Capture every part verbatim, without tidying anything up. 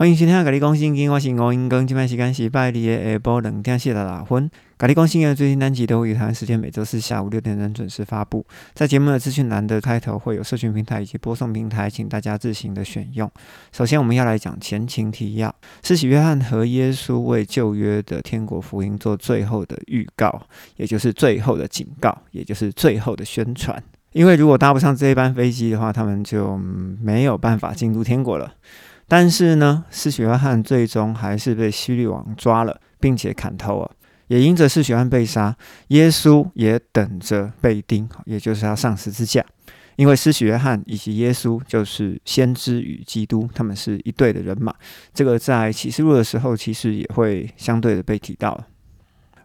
欢迎收听甲你讲圣经，我是吴英庚。今摆时间是拜二的下晡两点四十六分。甲你讲圣经的最新单集都会于台湾时间每周四下午六点整准时发布。在节目的资讯栏的开头会有社群平台以及播送平台，请大家自行的选用。首先，我们要来讲前情提要，施洗约翰和耶稣为旧约的天国福音做最后的预告，也就是最后的警告，也就是最后的宣传。因为如果搭不上这一班飞机的话，他们就没有办法进入天国了。但是呢，施洗约翰最终还是被希律王抓了，并且砍头了。也因着施洗约翰被杀，耶稣也等着被钉，也就是他上十字架。因为施洗约翰以及耶稣就是先知与基督，他们是一对的人马。这个在启示录的时候，其实也会相对的被提到了。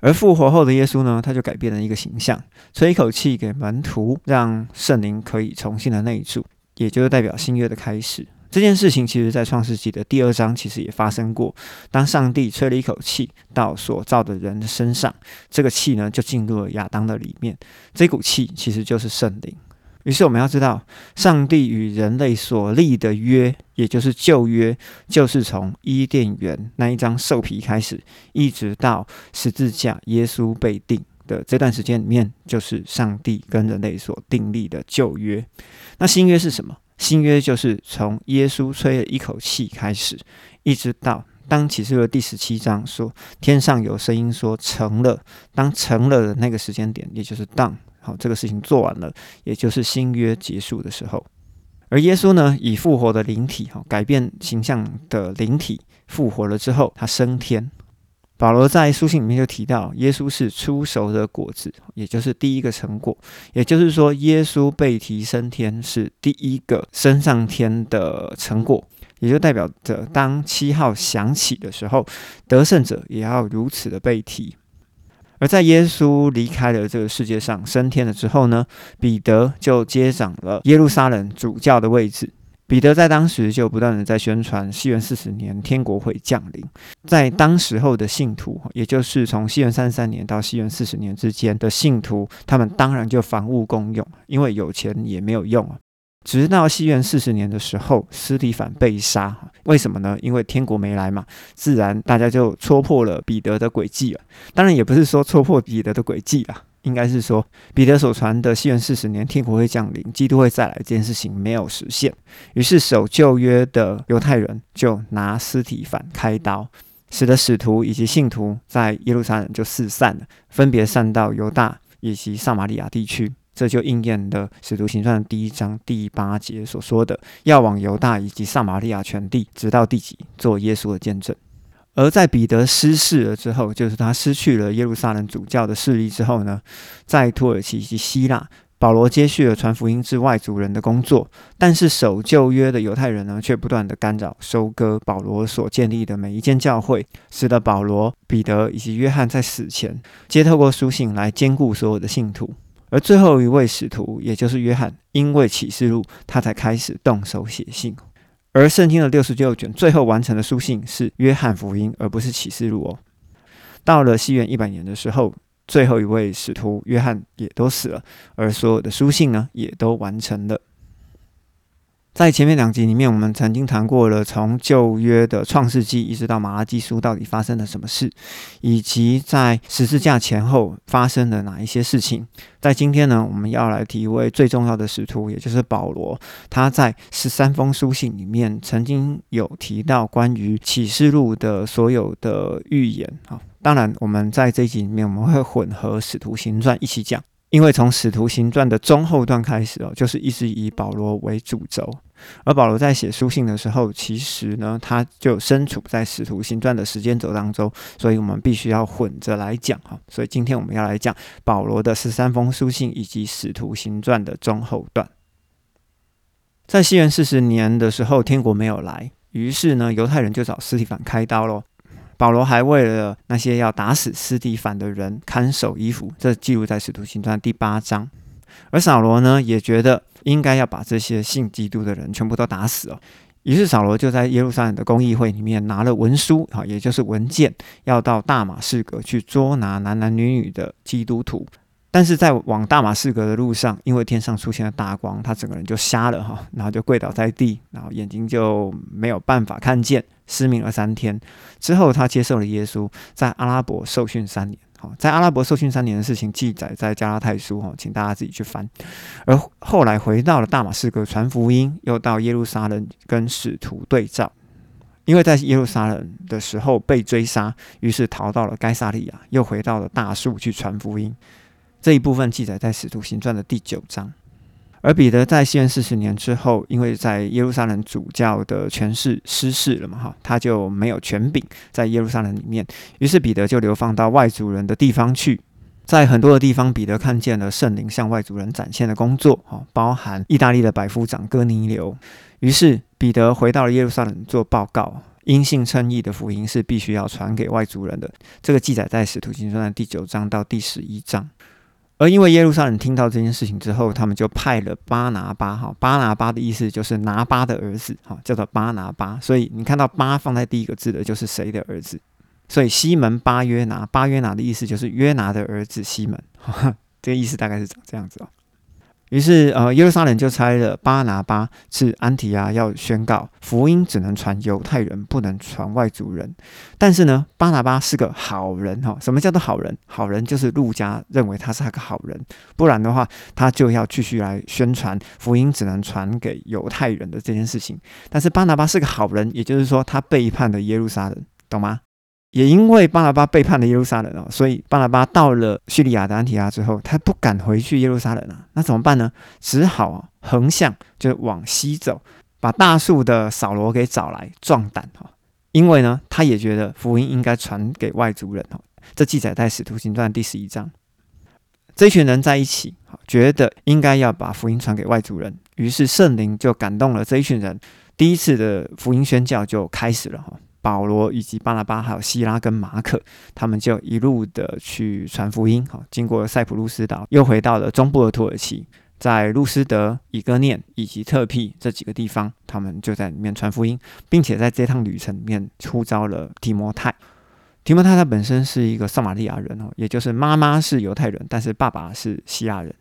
而复活后的耶稣呢，他就改变了一个形象，吹一口气给门徒，让圣灵可以重新的内住，也就是代表新约的开始。这件事情其实在创世纪的第二章其实也发生过，当上帝吹了一口气到所造的人的身上，这个气呢就进入了亚当的里面，这股气其实就是圣灵。于是我们要知道，上帝与人类所立的约，也就是旧约，就是从伊甸园那一张兽皮开始，一直到十字架耶稣被钉的这段时间里面，就是上帝跟人类所订立的旧约。那新约是什么？新约就是从耶稣吹了一口气开始，一直到当启示录第十七章说天上有声音说成了，当成了的那个时间点，也就是当好这个事情做完了，也就是新约结束的时候。而耶稣呢，以复活的灵体改变形象的灵体复活了之后，他升天。保罗在书信里面就提到，耶稣是初熟的果子，也就是第一个成果，也就是说耶稣被提升天是第一个升上天的成果，也就代表着当七号响起的时候，得胜者也要如此的被提。而在耶稣离开了这个世界上升天了之后呢，彼得就接掌了耶路撒冷主教的位置。彼得在当时就不断的在宣传西元四十年天国会降临，在当时候的信徒，也就是从西元三十三年到西元四十年之间的信徒，他们当然就房屋共用，因为有钱也没有用。直到西元四十年的时候，司提反被杀，为什么呢？因为天国没来嘛，自然大家就戳破了彼得的诡计了。当然也不是说戳破彼得的诡计啦，应该是说彼得所传的西元四十年天国会降临，基督会再来这件事情没有实现，于是守旧约的犹太人就拿司提反开刀，使得使徒以及信徒在耶路撒冷就四散了，分别散到犹大以及撒玛利亚地区。这就应验了使徒行传的第一章第八节所说的，要往犹大以及撒玛利亚全地直到地极做耶稣的见证。而在彼得失势了之后，就是他失去了耶路撒冷主教的势力之后呢，在土耳其以及希腊，保罗接续了传福音至外族人的工作，但是守旧约的犹太人呢，却不断的干扰收割保罗所建立的每一间教会，使得保罗、彼得以及约翰在死前皆透过书信来兼顾所有的信徒。而最后一位使徒，也就是约翰，因为启示录他才开始动手写信。而圣经的六十六卷最后完成的书信是约翰福音，而不是启示录哦。到了西元一百年的时候，最后一位使徒约翰也都死了，而所有的书信呢，也都完成了。在前面两集里面，我们曾经谈过了从旧约的创世纪一直到马拉基书到底发生了什么事，以及在十字架前后发生了哪一些事情。在今天呢，我们要来提一位最重要的使徒，也就是保罗。他在十三封书信里面曾经有提到关于启示录的所有的预言。当然我们在这一集里面，我们会混合使徒行传一起讲，因为从使徒行传的中后段开始、哦、就是一直以保罗为主轴。而保罗在写书信的时候，其实呢他就身处在使徒行传的时间轴当中，所以我们必须要混着来讲、哦、所以今天我们要来讲保罗的十三封书信以及使徒行传的中后段。在西元四十年的时候，天国没有来，于是呢犹太人就找司提反开刀咯。保罗还为了那些要打死司提反的人看守衣服，这记录在使徒行传第八章。而扫罗呢，也觉得应该要把这些信基督的人全部都打死哦。于是扫罗就在耶路撒冷的公议会里面拿了文书，也就是文件，要到大马士革去捉拿男男女女的基督徒。但是在往大马士革的路上，因为天上出现了大光，他整个人就瞎了哈，然后就跪倒在地，然后眼睛就没有办法看见，失明了三天。之后他接受了耶稣，在阿拉伯受训三年。在阿拉伯受训三年的事情记载在加拉太书，请大家自己去翻。而后来回到了大马士革传福音，又到耶路撒冷跟使徒对照，因为在耶路撒冷的时候被追杀，于是逃到了该撒利亚，又回到了大树去传福音。这一部分记载在使徒行传的第九章。而彼得在西元四十年之后，因为在耶路撒冷主教的权势失势了嘛，他就没有权柄在耶路撒冷里面，于是彼得就流放到外族人的地方去。在很多的地方，彼得看见了圣灵向外族人展现的工作，包含意大利的百夫长哥尼流。于是彼得回到了耶路撒冷做报告，因信称义的福音是必须要传给外族人的。这个记载在使徒行传的第九章到第十一章。而因为耶路撒冷听到这件事情之后，他们就派了巴拿巴，巴拿巴的意思就是拿巴的儿子，叫做巴拿巴，所以你看到巴放在第一个字的就是谁的儿子，所以西门巴约拿，巴约拿的意思就是约拿的儿子西门，这个意思大概是长这样子哦。于是、呃、耶路撒冷就差了巴拿巴至安提阿，要宣告福音只能传犹太人，不能传外族人。但是呢，巴拿巴是个好人、哦、什么叫做好人？好人就是路加认为他是个好人，不然的话他就要继续来宣传福音只能传给犹太人的这件事情。但是巴拿巴是个好人，也就是说他背叛了耶路撒冷，懂吗？也因为巴拿巴背叛了耶路撒冷、哦、所以巴拿巴到了叙利亚的安提阿之后，他不敢回去耶路撒冷啊，那怎么办呢？只好、哦、横向就往西走，把大树的扫罗给找来壮胆、哦、因为呢他也觉得福音应该传给外族人、哦、这记载在使徒行传第十一章。这群人在一起、哦、觉得应该要把福音传给外族人，于是圣灵就感动了这一群人，第一次的福音宣教就开始了、哦，保罗以及巴拿巴还有希拉跟马可，他们就一路的去传福音，经过塞浦路斯岛，又回到了中部的土耳其，在路斯德、以哥念以及特庇这几个地方，他们就在里面传福音，并且在这趟旅程里面呼召了提摩太。提摩太他本身是一个撒玛利亚人，也就是妈妈是犹太人，但是爸爸是希腊人，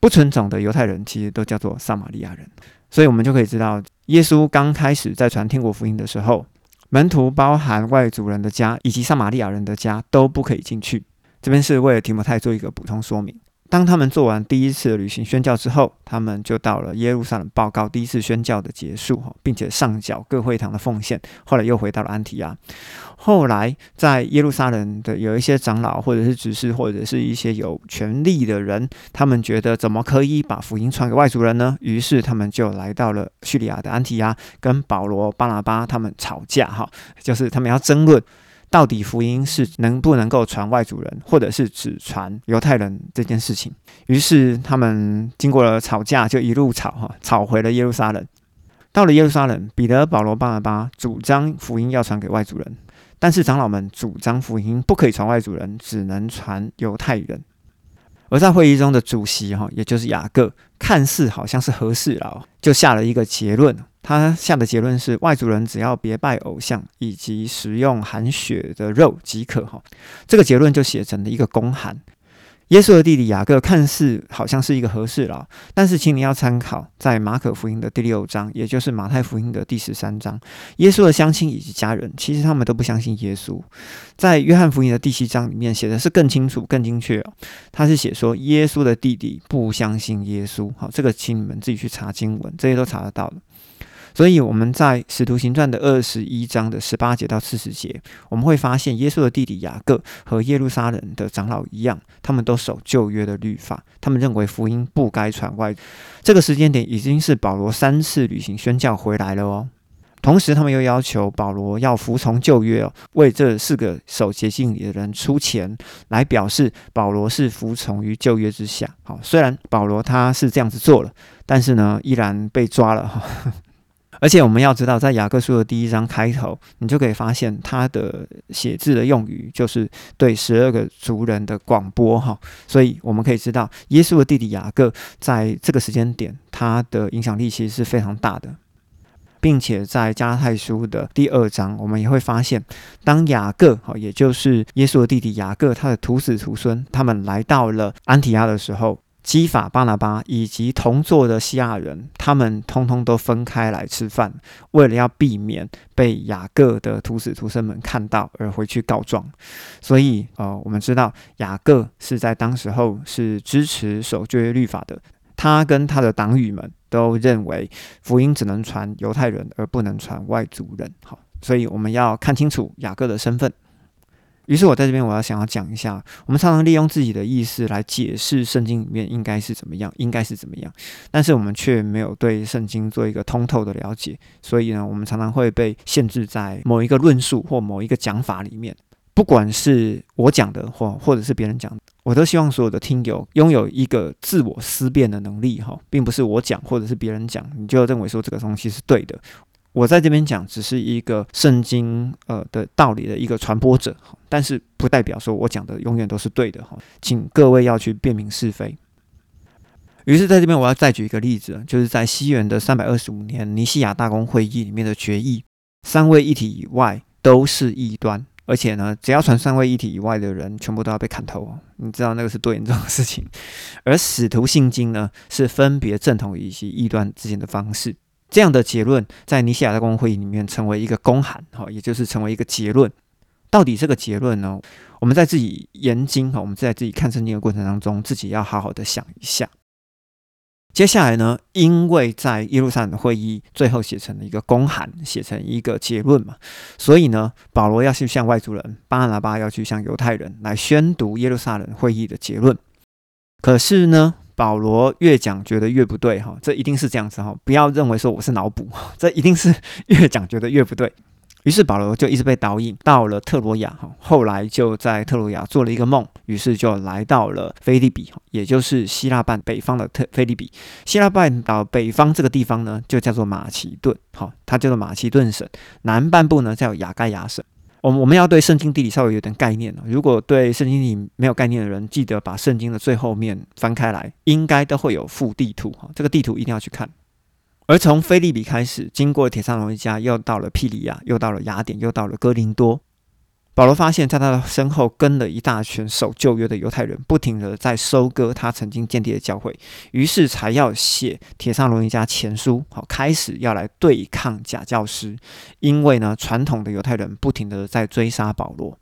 不纯种的犹太人其实都叫做撒玛利亚人。所以我们就可以知道，耶稣刚开始在传天国福音的时候，门徒包含外族人的家以及撒玛利亚人的家都不可以进去。这边是为了提摩太做一个补充说明。当他们做完第一次的旅行宣教之后，他们就到了耶路撒冷报告第一次宣教的结束，并且上缴各会堂的奉献，后来又回到了安提阿。后来在耶路撒冷的有一些长老或者是执事或者是一些有权力的人，他们觉得怎么可以把福音传给外族人呢？于是他们就来到了叙利亚的安提阿，跟保罗、巴拿巴他们吵架，就是他们要争论到底福音是能不能够传外族人，或者是只传犹太人这件事情。于是他们经过了吵架，就一路吵吵回了耶路撒冷。到了耶路撒冷，彼得、保罗、巴拿巴主张福音要传给外族人，但是长老们主张福音不可以传外族人，只能传犹太人。而在会议中的主席，也就是雅各，看似好像是和事佬，就下了一个结论。他下的结论是，外族人只要别拜偶像以及食用含血的肉即可。这个结论就写成了一个公函。耶稣的弟弟雅各看似好像是一个和事佬，但是请你要参考在马可福音的第六章，也就是马太福音的第十三章，耶稣的乡亲以及家人其实他们都不相信耶稣。在约翰福音的第七章里面写的是更清楚更精确、哦、他是写说耶稣的弟弟不相信耶稣。好，这个请你们自己去查经文，这些都查得到的。所以我们在使徒行传的二十一章的十八节到四十节，我们会发现耶稣的弟弟雅各和耶路撒冷的长老一样，他们都守旧约的律法，他们认为福音不该传外。这个时间点已经是保罗三次旅行宣教回来了哦。同时他们又要求保罗要服从旧约、哦、为这四个守洁净礼的人出钱，来表示保罗是服从于旧约之下。好，虽然保罗他是这样子做了，但是呢依然被抓了、哦。而且我们要知道，在雅各书的第一章开头，你就可以发现他的写字的用语就是对十二个族人的广播，所以我们可以知道耶稣的弟弟雅各在这个时间点他的影响力其实是非常大的。并且在加拉太书的第二章我们也会发现，当雅各也就是耶稣的弟弟雅各他的徒子徒孙他们来到了安提阿的时候，基法、巴拿巴以及同座的西亚人他们通通都分开来吃饭，为了要避免被雅各的徒子徒孙们看到而回去告状。所以、呃、我们知道雅各是在当时候是支持守旧约律法的，他跟他的党羽们都认为福音只能传犹太人而不能传外族人。好，所以我们要看清楚雅各的身份。于是我在这边我要想要讲一下，我们常常利用自己的意识来解释圣经里面应该是怎么样应该是怎么样，但是我们却没有对圣经做一个通透的了解，所以呢，我们常常会被限制在某一个论述或某一个讲法里面。不管是我讲的或或者是别人讲的，我都希望所有的听友拥有一个自我思辨的能力，并不是我讲或者是别人讲你就认为说这个东西是对的。我在这边讲只是一个圣经、呃、的道理的一个传播者，但是不代表说我讲的永远都是对的，请各位要去辨明是非。于是在这边我要再举一个例子，就是在西元的三百二十五年尼西亚大公会议里面的决议，三位一体以外都是异端，而且呢，只要传三位一体以外的人全部都要被砍头、哦、你知道那个是多严重的事情。而使徒信经呢是分别正统以及异端之间的方式，这样的结论在尼西亚大公会议里面成为一个公函，也就是成为一个结论。到底这个结论呢，我们在自己研经，我们在自己看圣经的过程当中，自己要好好的想一下。接下来呢，因为在耶路撒冷会议最后写成了一个公函，写成一个结论嘛，所以呢，保罗要去向外族人，巴拿巴要去向犹太人来宣读耶路撒冷会议的结论。可是呢，保罗越讲觉得越不对，这一定是这样子，不要认为说我是脑补，这一定是越讲觉得越不对。于是保罗就一直被导引到了特罗亚，后来就在特罗亚做了一个梦，于是就来到了腓立比，也就是希腊半岛北方的腓立比。希腊半岛北方这个地方呢就叫做马其顿，它叫做马其顿省，南半部呢叫雅盖亚省。我们要对圣经地理稍微有点概念，如果对圣经地理没有概念的人，记得把圣经的最后面翻开来，应该都会有附地图，这个地图一定要去看。而从腓立比开始，经过帖撒罗尼迦，又到了庇里亚，又到了雅典，又到了哥林多，保罗发现在他的身后跟了一大群守旧约的犹太人，不停的在收割他曾经建立的教会，于是才要写帖撒罗尼迦前书，开始要来对抗假教师，因为呢，传统的犹太人不停的在追杀保罗。